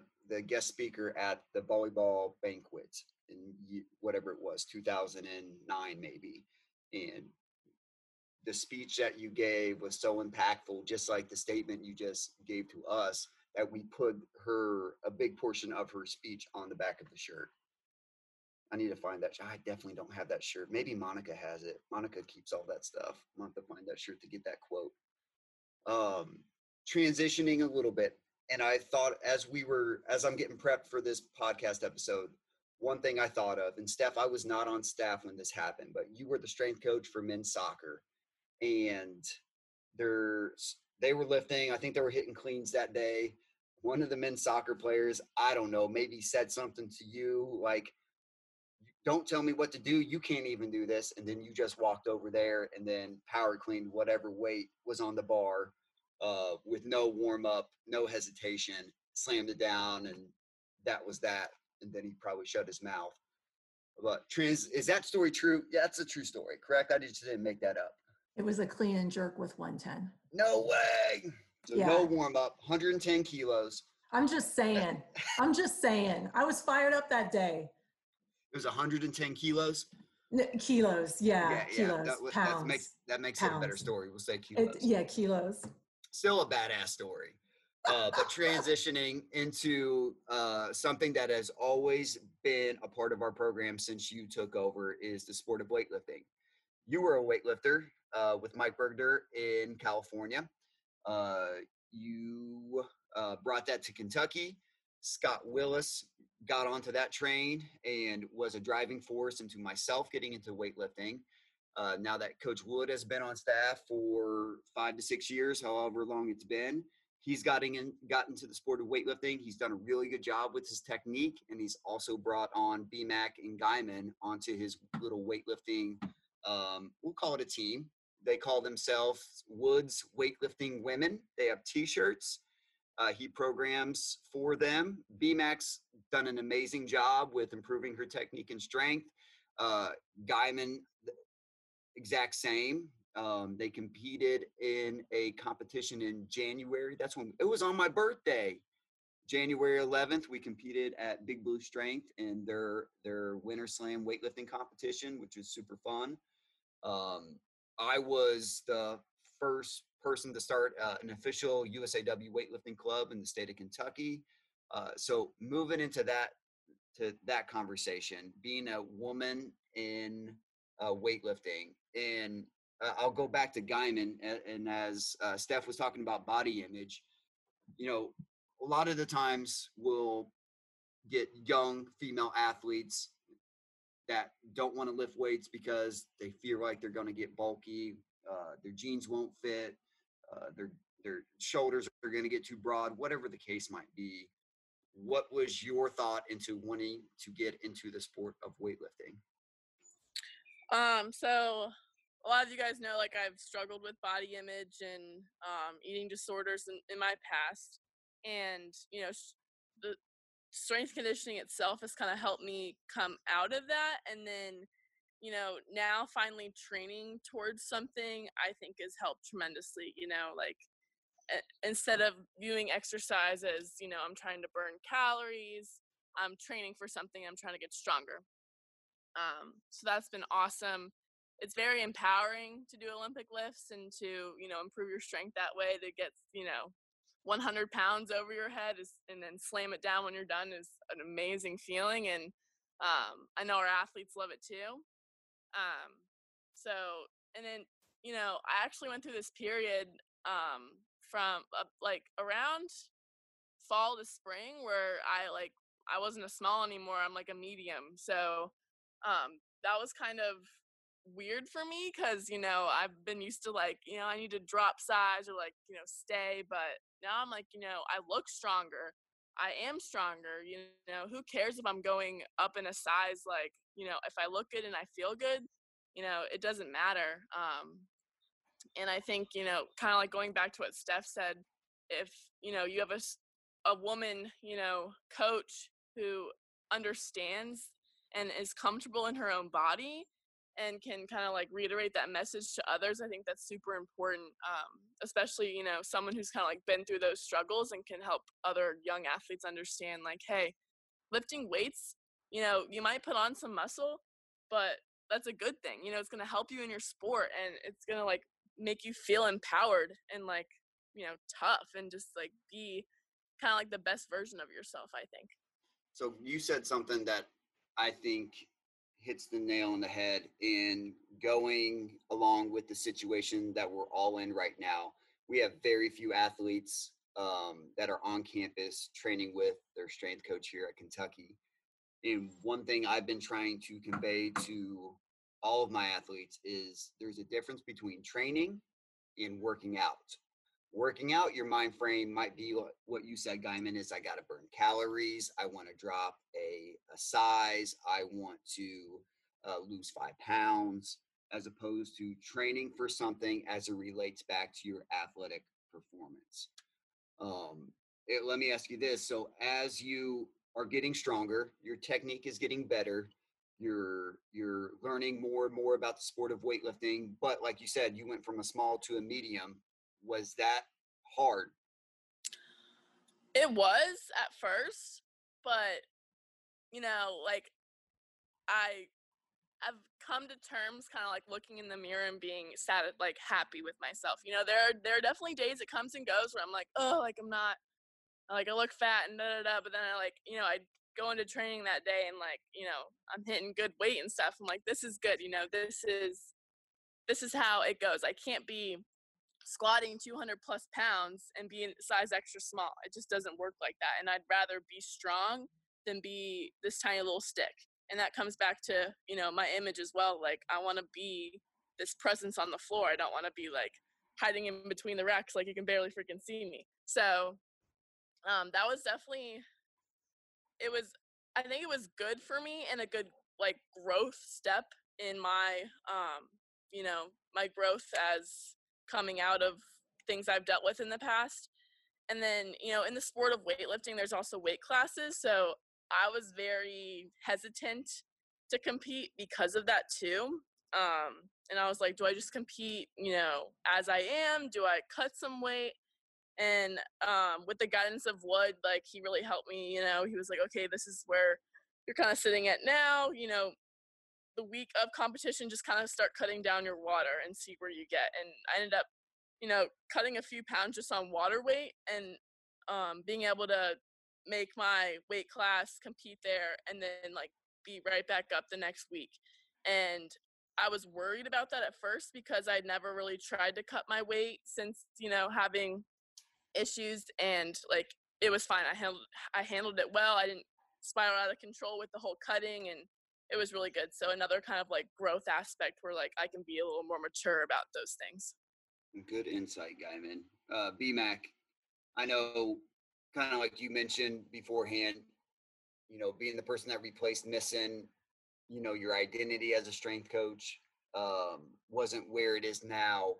guest speaker at the volleyball banquet in whatever it was, 2009 maybe. And the speech that you gave was so impactful, just like the statement you just gave to us, that we put a big portion of her speech on the back of the shirt. I need to find that. I definitely don't have that shirt. Maybe Monica has it. Monica keeps all that stuff. I'm going to have to find that shirt to get that quote. Transitioning a little bit. And I thought as I'm getting prepped for this podcast episode, one thing I thought of, and Steph, I was not on staff when this happened, but you were the strength coach for men's soccer, and they were lifting. I think they were hitting cleans that day. One of the men's soccer players, I don't know, maybe said something to you like, don't tell me what to do. You can't even do this. And then you just walked over there and then power cleaned whatever weight was on the bar with no warm up, no hesitation, slammed it down, and that was that. And then he probably shut his mouth. But is that story true? Yeah, that's a true story, correct? I just didn't make that up. It was a clean and jerk with 110. No way. So yeah. No warm up, 110 kilos. I'm just saying. I was fired up that day. It was 110 kilos? Kilos, yeah. Kilos. Pounds. That makes it a better story. We'll say kilos. Kilos. Still a badass story. But transitioning into something that has always been a part of our program since you took over is the sport of weightlifting. You were a weightlifter with Mike Burgener in California. You brought that to Kentucky. Scott Willis got onto that train and was a driving force into myself getting into weightlifting. Now that Coach Wood has been on staff for 5 to 6 years, however long it's been, he's gotten into the sport of weightlifting. He's done a really good job with his technique, and he's also brought on BMAC and Guymon onto his little weightlifting, we'll call it a team. They call themselves Woods Weightlifting Women. They have T-shirts. He programs for them. BMAC's done an amazing job with improving her technique and strength. Guymon, exact same. They competed in a competition in January. That's when it was on my birthday. January 11th, we competed at Big Blue Strength in their Winter Slam weightlifting competition, which was super fun. I was the first person to start an official USAW weightlifting club in the state of Kentucky. So moving into that conversation, being a woman in weightlifting, and I'll go back to Guymon, and as Steph was talking about body image, you know, a lot of the times we'll get young female athletes that don't want to lift weights because they feel like they're going to get bulky, their jeans won't fit, their shoulders are going to get too broad, whatever the case might be. What was your thought into wanting to get into the sport of weightlifting? So a lot of you guys know, like, I've struggled with body image and eating disorders in my past. And, you know, the strength conditioning itself has kind of helped me come out of that. And then, you know, now finally training towards something I think has helped tremendously, you know, like instead of viewing exercise as, you know, I'm trying to burn calories, I'm training for something, I'm trying to get stronger. So that's been awesome. It's very empowering to do Olympic lifts and to, you know, improve your strength that way, to get, you know, 100 pounds over your head and then slam it down when you're done is an amazing feeling. And I know our athletes love it too. So, and then, you know, I actually went through this period from like around fall to spring where I wasn't a small anymore. I'm like a medium. So that was kind of weird for me because, you know, I've been used to like, you know, I need to drop size or like, you know, stay. But now I'm like, you know, I look stronger. I am stronger. You know, who cares if I'm going up in a size? Like, you know, if I look good and I feel good, you know, it doesn't matter. And I think, you know, kind of like going back to what Steph said, if, you know, you have a woman, you know, coach who understands and is comfortable in her own body and can kind of like reiterate that message to others, I think that's super important, especially, you know, someone who's kind of like been through those struggles and can help other young athletes understand like, hey, lifting weights, you know, you might put on some muscle, but that's a good thing. You know, it's going to help you in your sport and it's going to like make you feel empowered and like, you know, tough and just like be kind of like the best version of yourself, I think. So you said something that I think hits the nail on the head in going along with the situation that we're all in right now. We have very few athletes that are on campus training with their strength coach here at Kentucky. And one thing I've been trying to convey to all of my athletes is there's a difference between training and working out. Working out, your mind frame might be what you said, Guymon, is I got to burn calories. I want to drop a size. I want to lose 5 pounds, as opposed to training for something as it relates back to your athletic performance. Let me ask you this. So as you are getting stronger, your technique is getting better, you're learning more and more about the sport of weightlifting, but like you said, you went from a small to a medium. Was that hard? It was at first, but you know, like I've come to terms, kind of like looking in the mirror and being sad, like happy with myself. You know, there are definitely days it comes and goes where I'm like, oh, like I'm not, like I look fat and but then I like, you know, I go into training that day and like, you know, I'm hitting good weight and stuff. I'm like, this is good. You know, this is how it goes. I can't be squatting 200 plus pounds and being size extra small. It just doesn't work like that. And I'd rather be strong than be this tiny little stick. And that comes back to, you know, my image as well. Like, I want to be this presence on the floor. I don't want to be, like, hiding in between the racks like you can barely freaking see me. So that was definitely – it was – I think it was good for me and a good, like, growth step in my, you know, my growth as coming out of things I've dealt with in the past. And then, you know, in the sport of weightlifting, there's also weight classes. So I was very hesitant to compete because of that too. And I was like, do I just compete, you know, as I am? Do I cut some weight? And with the guidance of Wood, like, he really helped me, you know. He was like, okay, this is where you're kind of sitting at now. You know, the week of competition, just kind of start cutting down your water and see where you get. And I ended up, you know, cutting a few pounds just on water weight and being able to make my weight class, compete there, and then like be right back up the next week. And I was worried about that at first because I'd never really tried to cut my weight since, you know, having issues, and like it was fine. I handled it well. I didn't spiral out of control with the whole cutting, and it was really good. So another kind of like growth aspect where like I can be a little more mature about those things. Good insight, Guymon. BMAC, I know, kind of like you mentioned beforehand, you know, being the person that replaced Missin, you know, your identity as a strength coach wasn't where it is now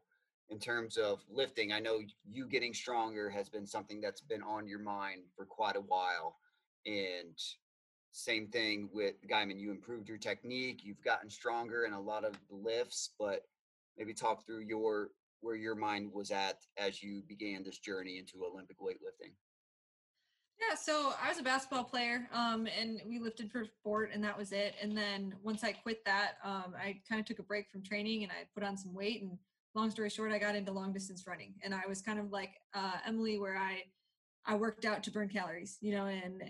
in terms of lifting. I know you getting stronger has been something that's been on your mind for quite a while. And same thing with Guymon, you improved your technique, you've gotten stronger in a lot of lifts, but maybe talk through where your mind was at as you began this journey into Olympic weightlifting. Yeah, so I was a basketball player, and we lifted for sport, and that was it. And then once I quit that, I kind of took a break from training, and I put on some weight, and long story short, I got into long-distance running. And I was kind of like Emily, where I worked out to burn calories, you know, and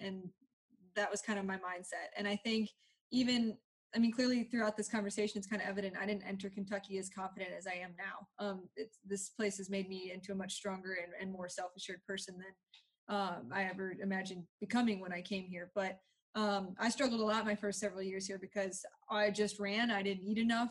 that was kind of my mindset. And I think even, I mean, clearly throughout this conversation, it's kind of evident I didn't enter Kentucky as confident as I am now. This place has made me into a much stronger and more self-assured person than I ever imagined becoming when I came here. But I struggled a lot my first several years here because I just ran. I didn't eat enough.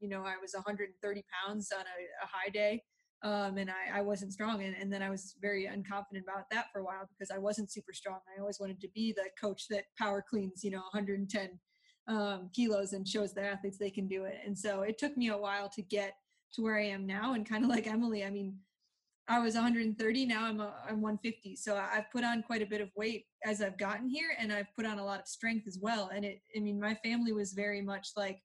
You know, I was 130 pounds on a high day, and I wasn't strong. And then I was very unconfident about that for a while because I wasn't super strong. I always wanted to be the coach that power cleans, you know, 110 kilos and shows the athletes they can do it. And so it took me a while to get to where I am now. And kind of like Emily, I mean, I was 130, now I'm 150. So I've put on quite a bit of weight as I've gotten here, and I've put on a lot of strength as well. And I mean, my family was very much like,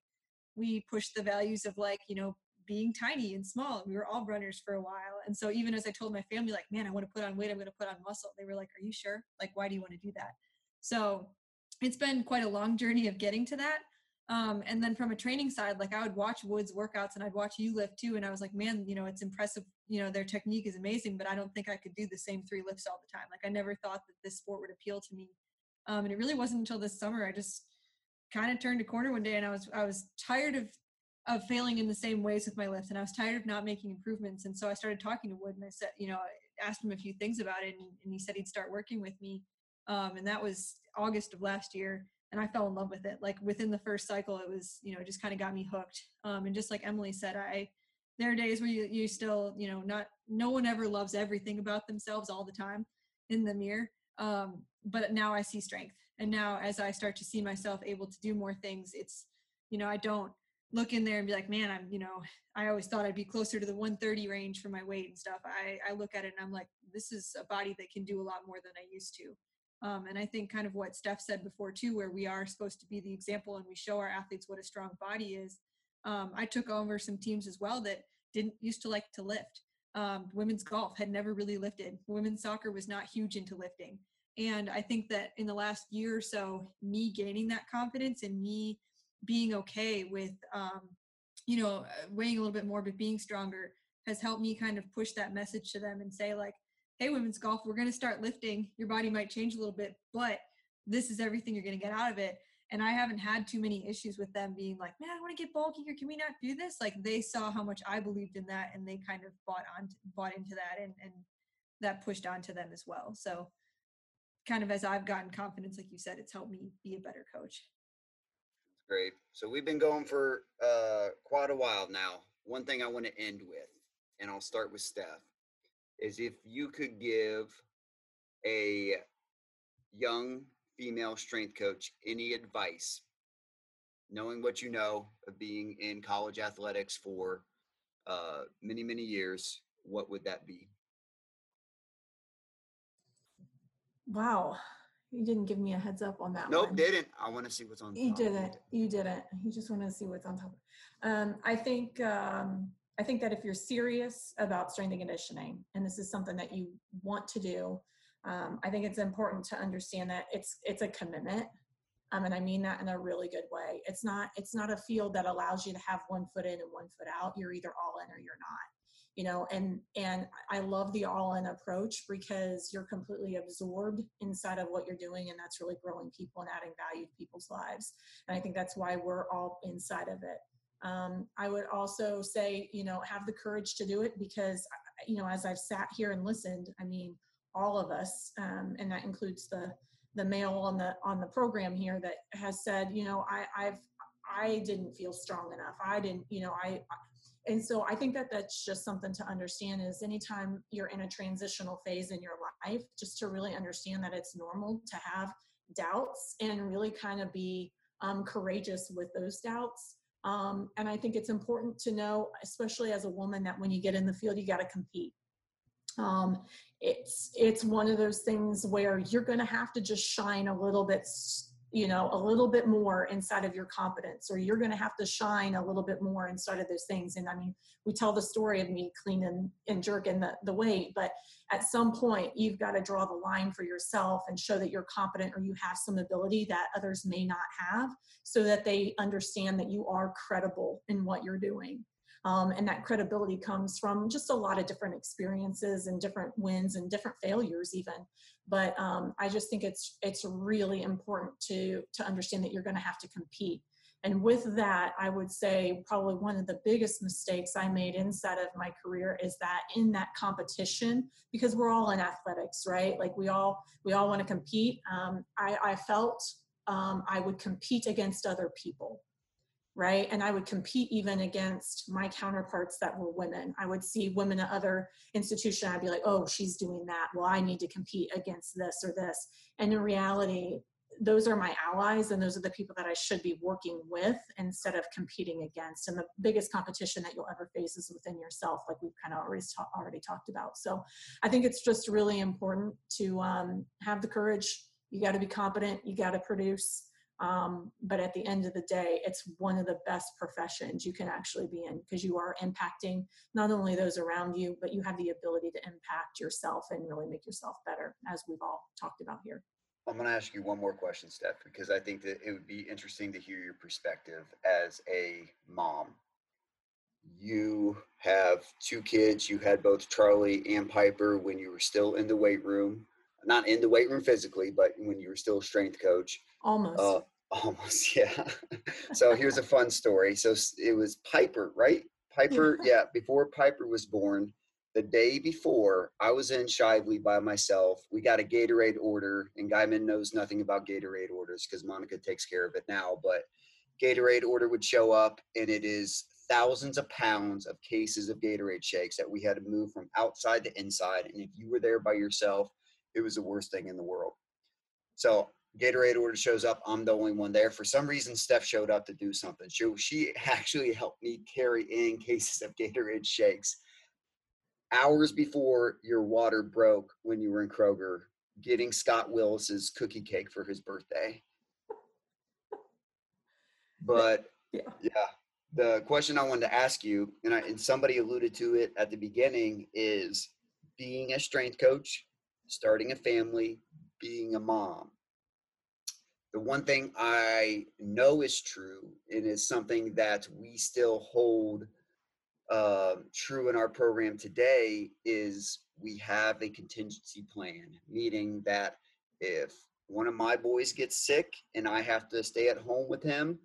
we pushed the values of like, you know, being tiny and small. We were all runners for a while. And so even as I told my family, like, man, I want to put on weight, I'm going to put on muscle, they were like, are you sure? Like, why do you want to do that? So it's been quite a long journey of getting to that. And then from a training side, like I would watch Wood's workouts and I'd watch you lift too. And I was like, man, you know, it's impressive. You know, their technique is amazing, but I don't think I could do the same three lifts all the time. Like I never thought that this sport would appeal to me. And it really wasn't until this summer, I just kind of turned a corner one day, and I was tired of failing in the same ways with my lifts. And I was tired of not making improvements. And so I started talking to Wood, and I said, you know, I asked him a few things about it, and he said he'd start working with me. And that was August of last year. And I fell in love with it. Like within the first cycle, it was, you know, it just kind of got me hooked. And just like Emily said, there are days where you still, you know, no one ever loves everything about themselves all the time in the mirror. But now I see strength. And now as I start to see myself able to do more things, it's, you know, I don't look in there and be like, man, I'm, you know, I always thought I'd be closer to the 130 range for my weight and stuff. I look at it and I'm like, this is a body that can do a lot more than I used to. And I think kind of what Steph said before too, where we are supposed to be the example and we show our athletes what a strong body is. I took over some teams as well that didn't used to like to lift. Women's golf had never really lifted. Women's soccer was not huge into lifting. And I think that in the last year or so, me gaining that confidence and me being okay with, you know, weighing a little bit more, but being stronger has helped me kind of push that message to them and say like, hey, women's golf, we're going to start lifting. Your body might change a little bit, but this is everything you're going to get out of it. And I haven't had too many issues with them being like, man, I want to get bulky here. Can we not do this? Like they saw how much I believed in that and they kind of bought into that and that pushed onto them as well. So kind of as I've gotten confidence, like you said, it's helped me be a better coach. Great. So we've been going for quite a while now. One thing I want to end with, and I'll start with Steph, is if you could give a young female strength coach any advice, knowing what you know of being in college athletics for many, many years, what would that be? Wow. You didn't give me a heads up on that. Nope, didn't. I want to see what's on top. You didn't. You just want to see what's on top. I think that if you're serious about strength and conditioning, and this is something that you want to do, I think it's important to understand that it's a commitment. And I mean that in a really good way. It's not a field that allows you to have one foot in and one foot out. You're either all in or you're not. You know, and I love the all-in approach because you're completely absorbed inside of what you're doing, and that's really growing people and adding value to people's lives. And I think that's why we're all inside of it. I would also say, you know, have the courage to do it because, you know, as I've sat here and listened, I mean, all of us, and that includes the male on the program here that has said, you know, I didn't feel strong enough. I didn't, you know, And so I think that that's just something to understand is anytime you're in a transitional phase in your life, just to really understand that it's normal to have doubts and really kind of be courageous with those doubts. And I think it's important to know, especially as a woman, that when you get in the field, you got to compete. It's one of those things where you're going to have to just shine a little bit, you know, a little bit more inside of your competence, or you're going to have to shine a little bit more inside of those things. And I mean, we tell the story of me cleaning and jerking the weight, but at some point you've got to draw the line for yourself and show that you're competent or you have some ability that others may not have so that they understand that you are credible in what you're doing. And that credibility comes from just a lot of different experiences and different wins and different failures even. But I just think it's really important to understand that you're going to have to compete. And with that, I would say probably one of the biggest mistakes I made inside of my career is that in that competition, because we're all in athletics, right? Like we all want to compete. I felt I would compete against other people. Right. And I would compete even against my counterparts that were women. I would see women at other institutions. I'd be like, oh, she's doing that. Well, I need to compete against this or this. And in reality, those are my allies and those are the people that I should be working with instead of competing against. And the biggest competition that you'll ever face is within yourself, like we've kind of already talked about. So I think it's just really important to have the courage. You got to be competent. You got to produce. But at the end of the day, it's one of the best professions you can actually be in because you are impacting not only those around you, but you have the ability to impact yourself and really make yourself better, as we've all talked about here. I'm going to ask you one more question, Steph, because I think that it would be interesting to hear your perspective as a mom. You have two kids. You had both Charlie and Piper when you were still in the weight room. Not in the weight room physically, but when you were still a strength coach. Almost, yeah. So here's a fun story. So it was Piper, right? Piper, yeah, before Piper was born, the day before, I was in Shively by myself. We got a Gatorade order, and Guymon knows nothing about Gatorade orders because Monica takes care of it now, but Gatorade order would show up, and it is thousands of pounds of cases of Gatorade shakes that we had to move from outside to inside, and if you were there by yourself, it was the worst thing in the world. So Gatorade order shows up. I'm the only one there. For some reason, Steph showed up to do something. She actually helped me carry in cases of Gatorade shakes. Hours before your water broke when you were in Kroger, getting Scott Willis's cookie cake for his birthday. But yeah, the question I wanted to ask you, and somebody alluded to it at the beginning, is being a strength coach, starting a family, being a mom. The one thing I know is true, and is something that we still hold true in our program today, is we have a contingency plan, meaning that if one of my boys gets sick and I have to stay at home with him,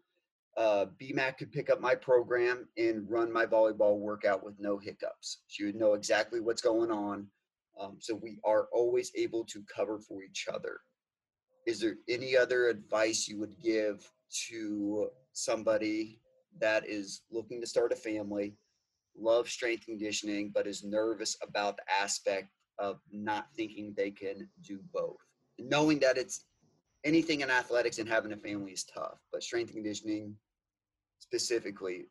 BMAC could pick up my program and run my volleyball workout with no hiccups. She would know exactly what's going on. So we are always able to cover for each other. Is there any other advice you would give to somebody that is looking to start a family, loves strength conditioning, but is nervous about the aspect of not thinking they can do both? Knowing that it's anything in athletics and having a family is tough, but strength conditioning specifically,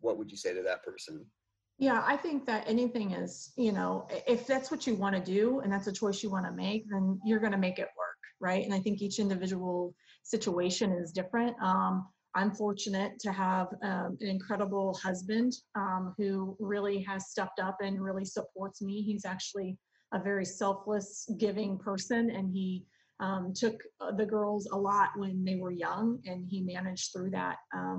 what would you say to that person? Yeah, I think that anything is, if that's what you want to do and that's a choice you want to make, then you're going to make it work, right? And I think each individual situation is different. I'm fortunate to have an incredible husband who really has stepped up and really supports me. He's actually a very selfless, giving person, and he took the girls a lot when they were young, and he managed through that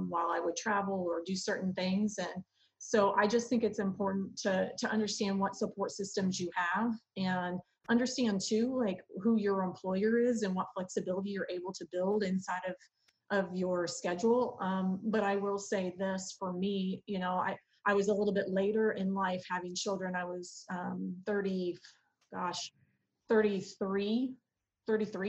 while I would travel or do certain things. And so I just think it's important to understand what support systems you have, and understand too, like, who your employer is and what flexibility you're able to build inside of your schedule. But I will say this, for me, I was a little bit later in life having children. I was 33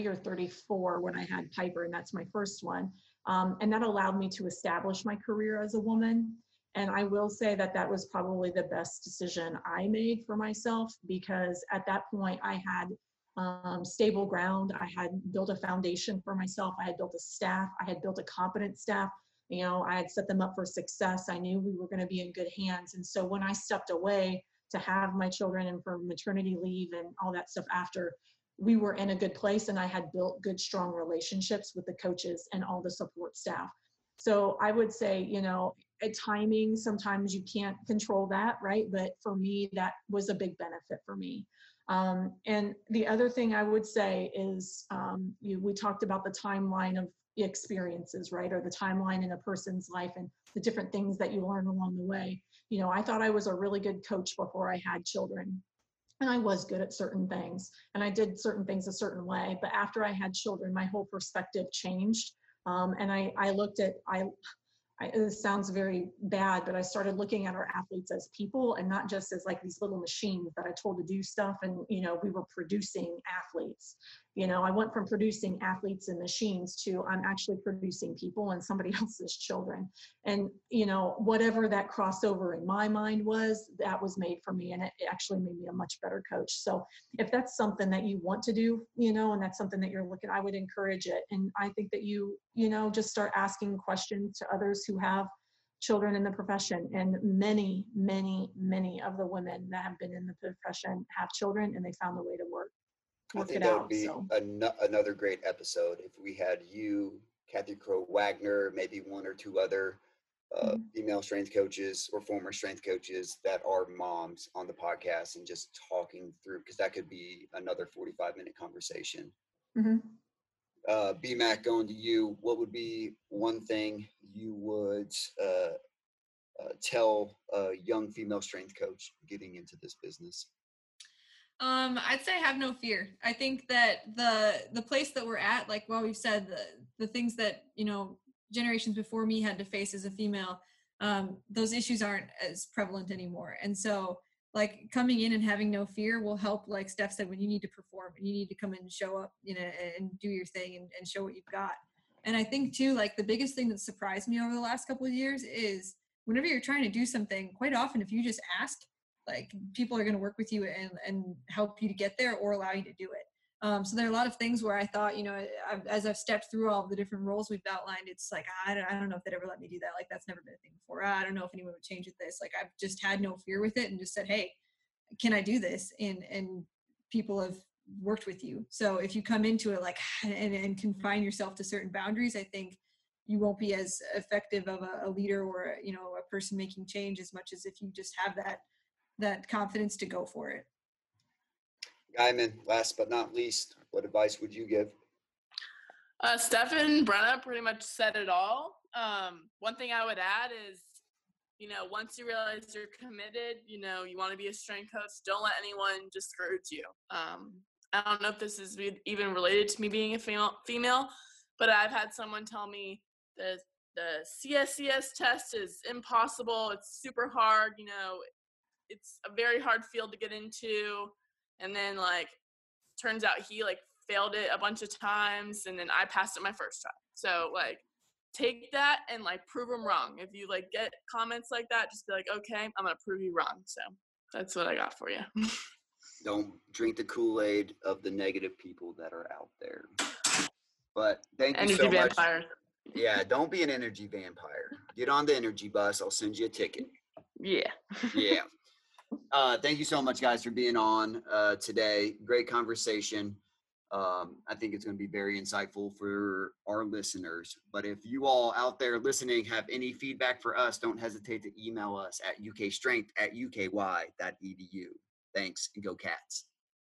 or 34 when I had Piper, and that's my first one. And that allowed me to establish my career as a woman. And I will say that was probably the best decision I made for myself, because at that point I had stable ground. I had built a foundation for myself. I had built a staff. I had built a competent staff. I had set them up for success. I knew we were going to be in good hands. And so when I stepped away to have my children and for maternity leave and all that stuff after, we were in a good place, and I had built good, strong relationships with the coaches and all the support staff. So I would say, timing, sometimes you can't control that, right? But for me, that was a big benefit for me. And the other thing I would say is, we talked about the timeline of experiences, right? Or the timeline in a person's life and the different things that you learn along the way. I thought I was a really good coach before I had children. And I was good at certain things, and I did certain things a certain way. But after I had children, my whole perspective changed. And I looked at, this sounds very bad, but I started looking at our athletes as people and not just as like these little machines that I told to do stuff. And, we were producing athletes. I went from producing athletes and machines to I'm actually producing people and somebody else's children. And, whatever that crossover in my mind was, that was made for me. And it actually made me a much better coach. So if that's something that you want to do, and that's something that you're looking, I would encourage it. And I think that you just start asking questions to others who have children in the profession. And many, many, many of the women that have been in the profession have children, and they found a way to work. I think that would be another great episode if we had you, Kathy Crow-Wagner, maybe one or two other female strength coaches or former strength coaches that are moms on the podcast, and just talking through, because that could be another 45-minute conversation. Mm-hmm. BMAC, going to you, what would be one thing you would tell a young female strength coach getting into this business? I'd say have no fear. I think that the place that we're at, like what we've said, the things that, generations before me had to face as a female, those issues aren't as prevalent anymore. And so, like, coming in and having no fear will help, like Steph said, when you need to perform and you need to come in and show up, and do your thing and show what you've got. And I think too, like, the biggest thing that surprised me over the last couple of years is whenever you're trying to do something, quite often, if you just ask, like, people are going to work with you and help you to get there or allow you to do it. So there are a lot of things where I thought, you know, as I've stepped through all the different roles we've outlined, it's like, I don't know if they'd ever let me do that. Like, that's never been a thing before. I don't know if anyone would change at this. Like, I've just had no fear with it and just said, hey, can I do this? And people have worked with you. So if you come into it, like, and confine yourself to certain boundaries, I think you won't be as effective of a leader or, you know, a person making change as much as if you just have that confidence to go for it. Guymon, last but not least, what advice would you give? Steph and Brenna pretty much said it all. One thing I would add is, you know, once you realize you're committed, you know, you want to be a strength coach, don't let anyone discourage you. I don't know if this is even related to me being a female, but I've had someone tell me that the CSCS test is impossible. It's super hard. You know, it's a very hard field to get into. And then, like, turns out he, like, failed it a bunch of times, and then I passed it my first try. So, like, take that and, like, prove him wrong. If you, like, get comments like that, just be like, okay, I'm going to prove you wrong. So that's what I got for you. Don't drink the Kool-Aid of the negative people that are out there. But thank you so much. Energy vampire. Yeah, don't be an energy vampire. Get on the energy bus. I'll send you a ticket. Yeah. Yeah. Thank you so much, guys, for being on today. Great conversation. I think it's going to be very insightful for our listeners. But if you all out there listening have any feedback for us, don't hesitate to email us at ukstrength@uky.edu. Thanks, and go Cats.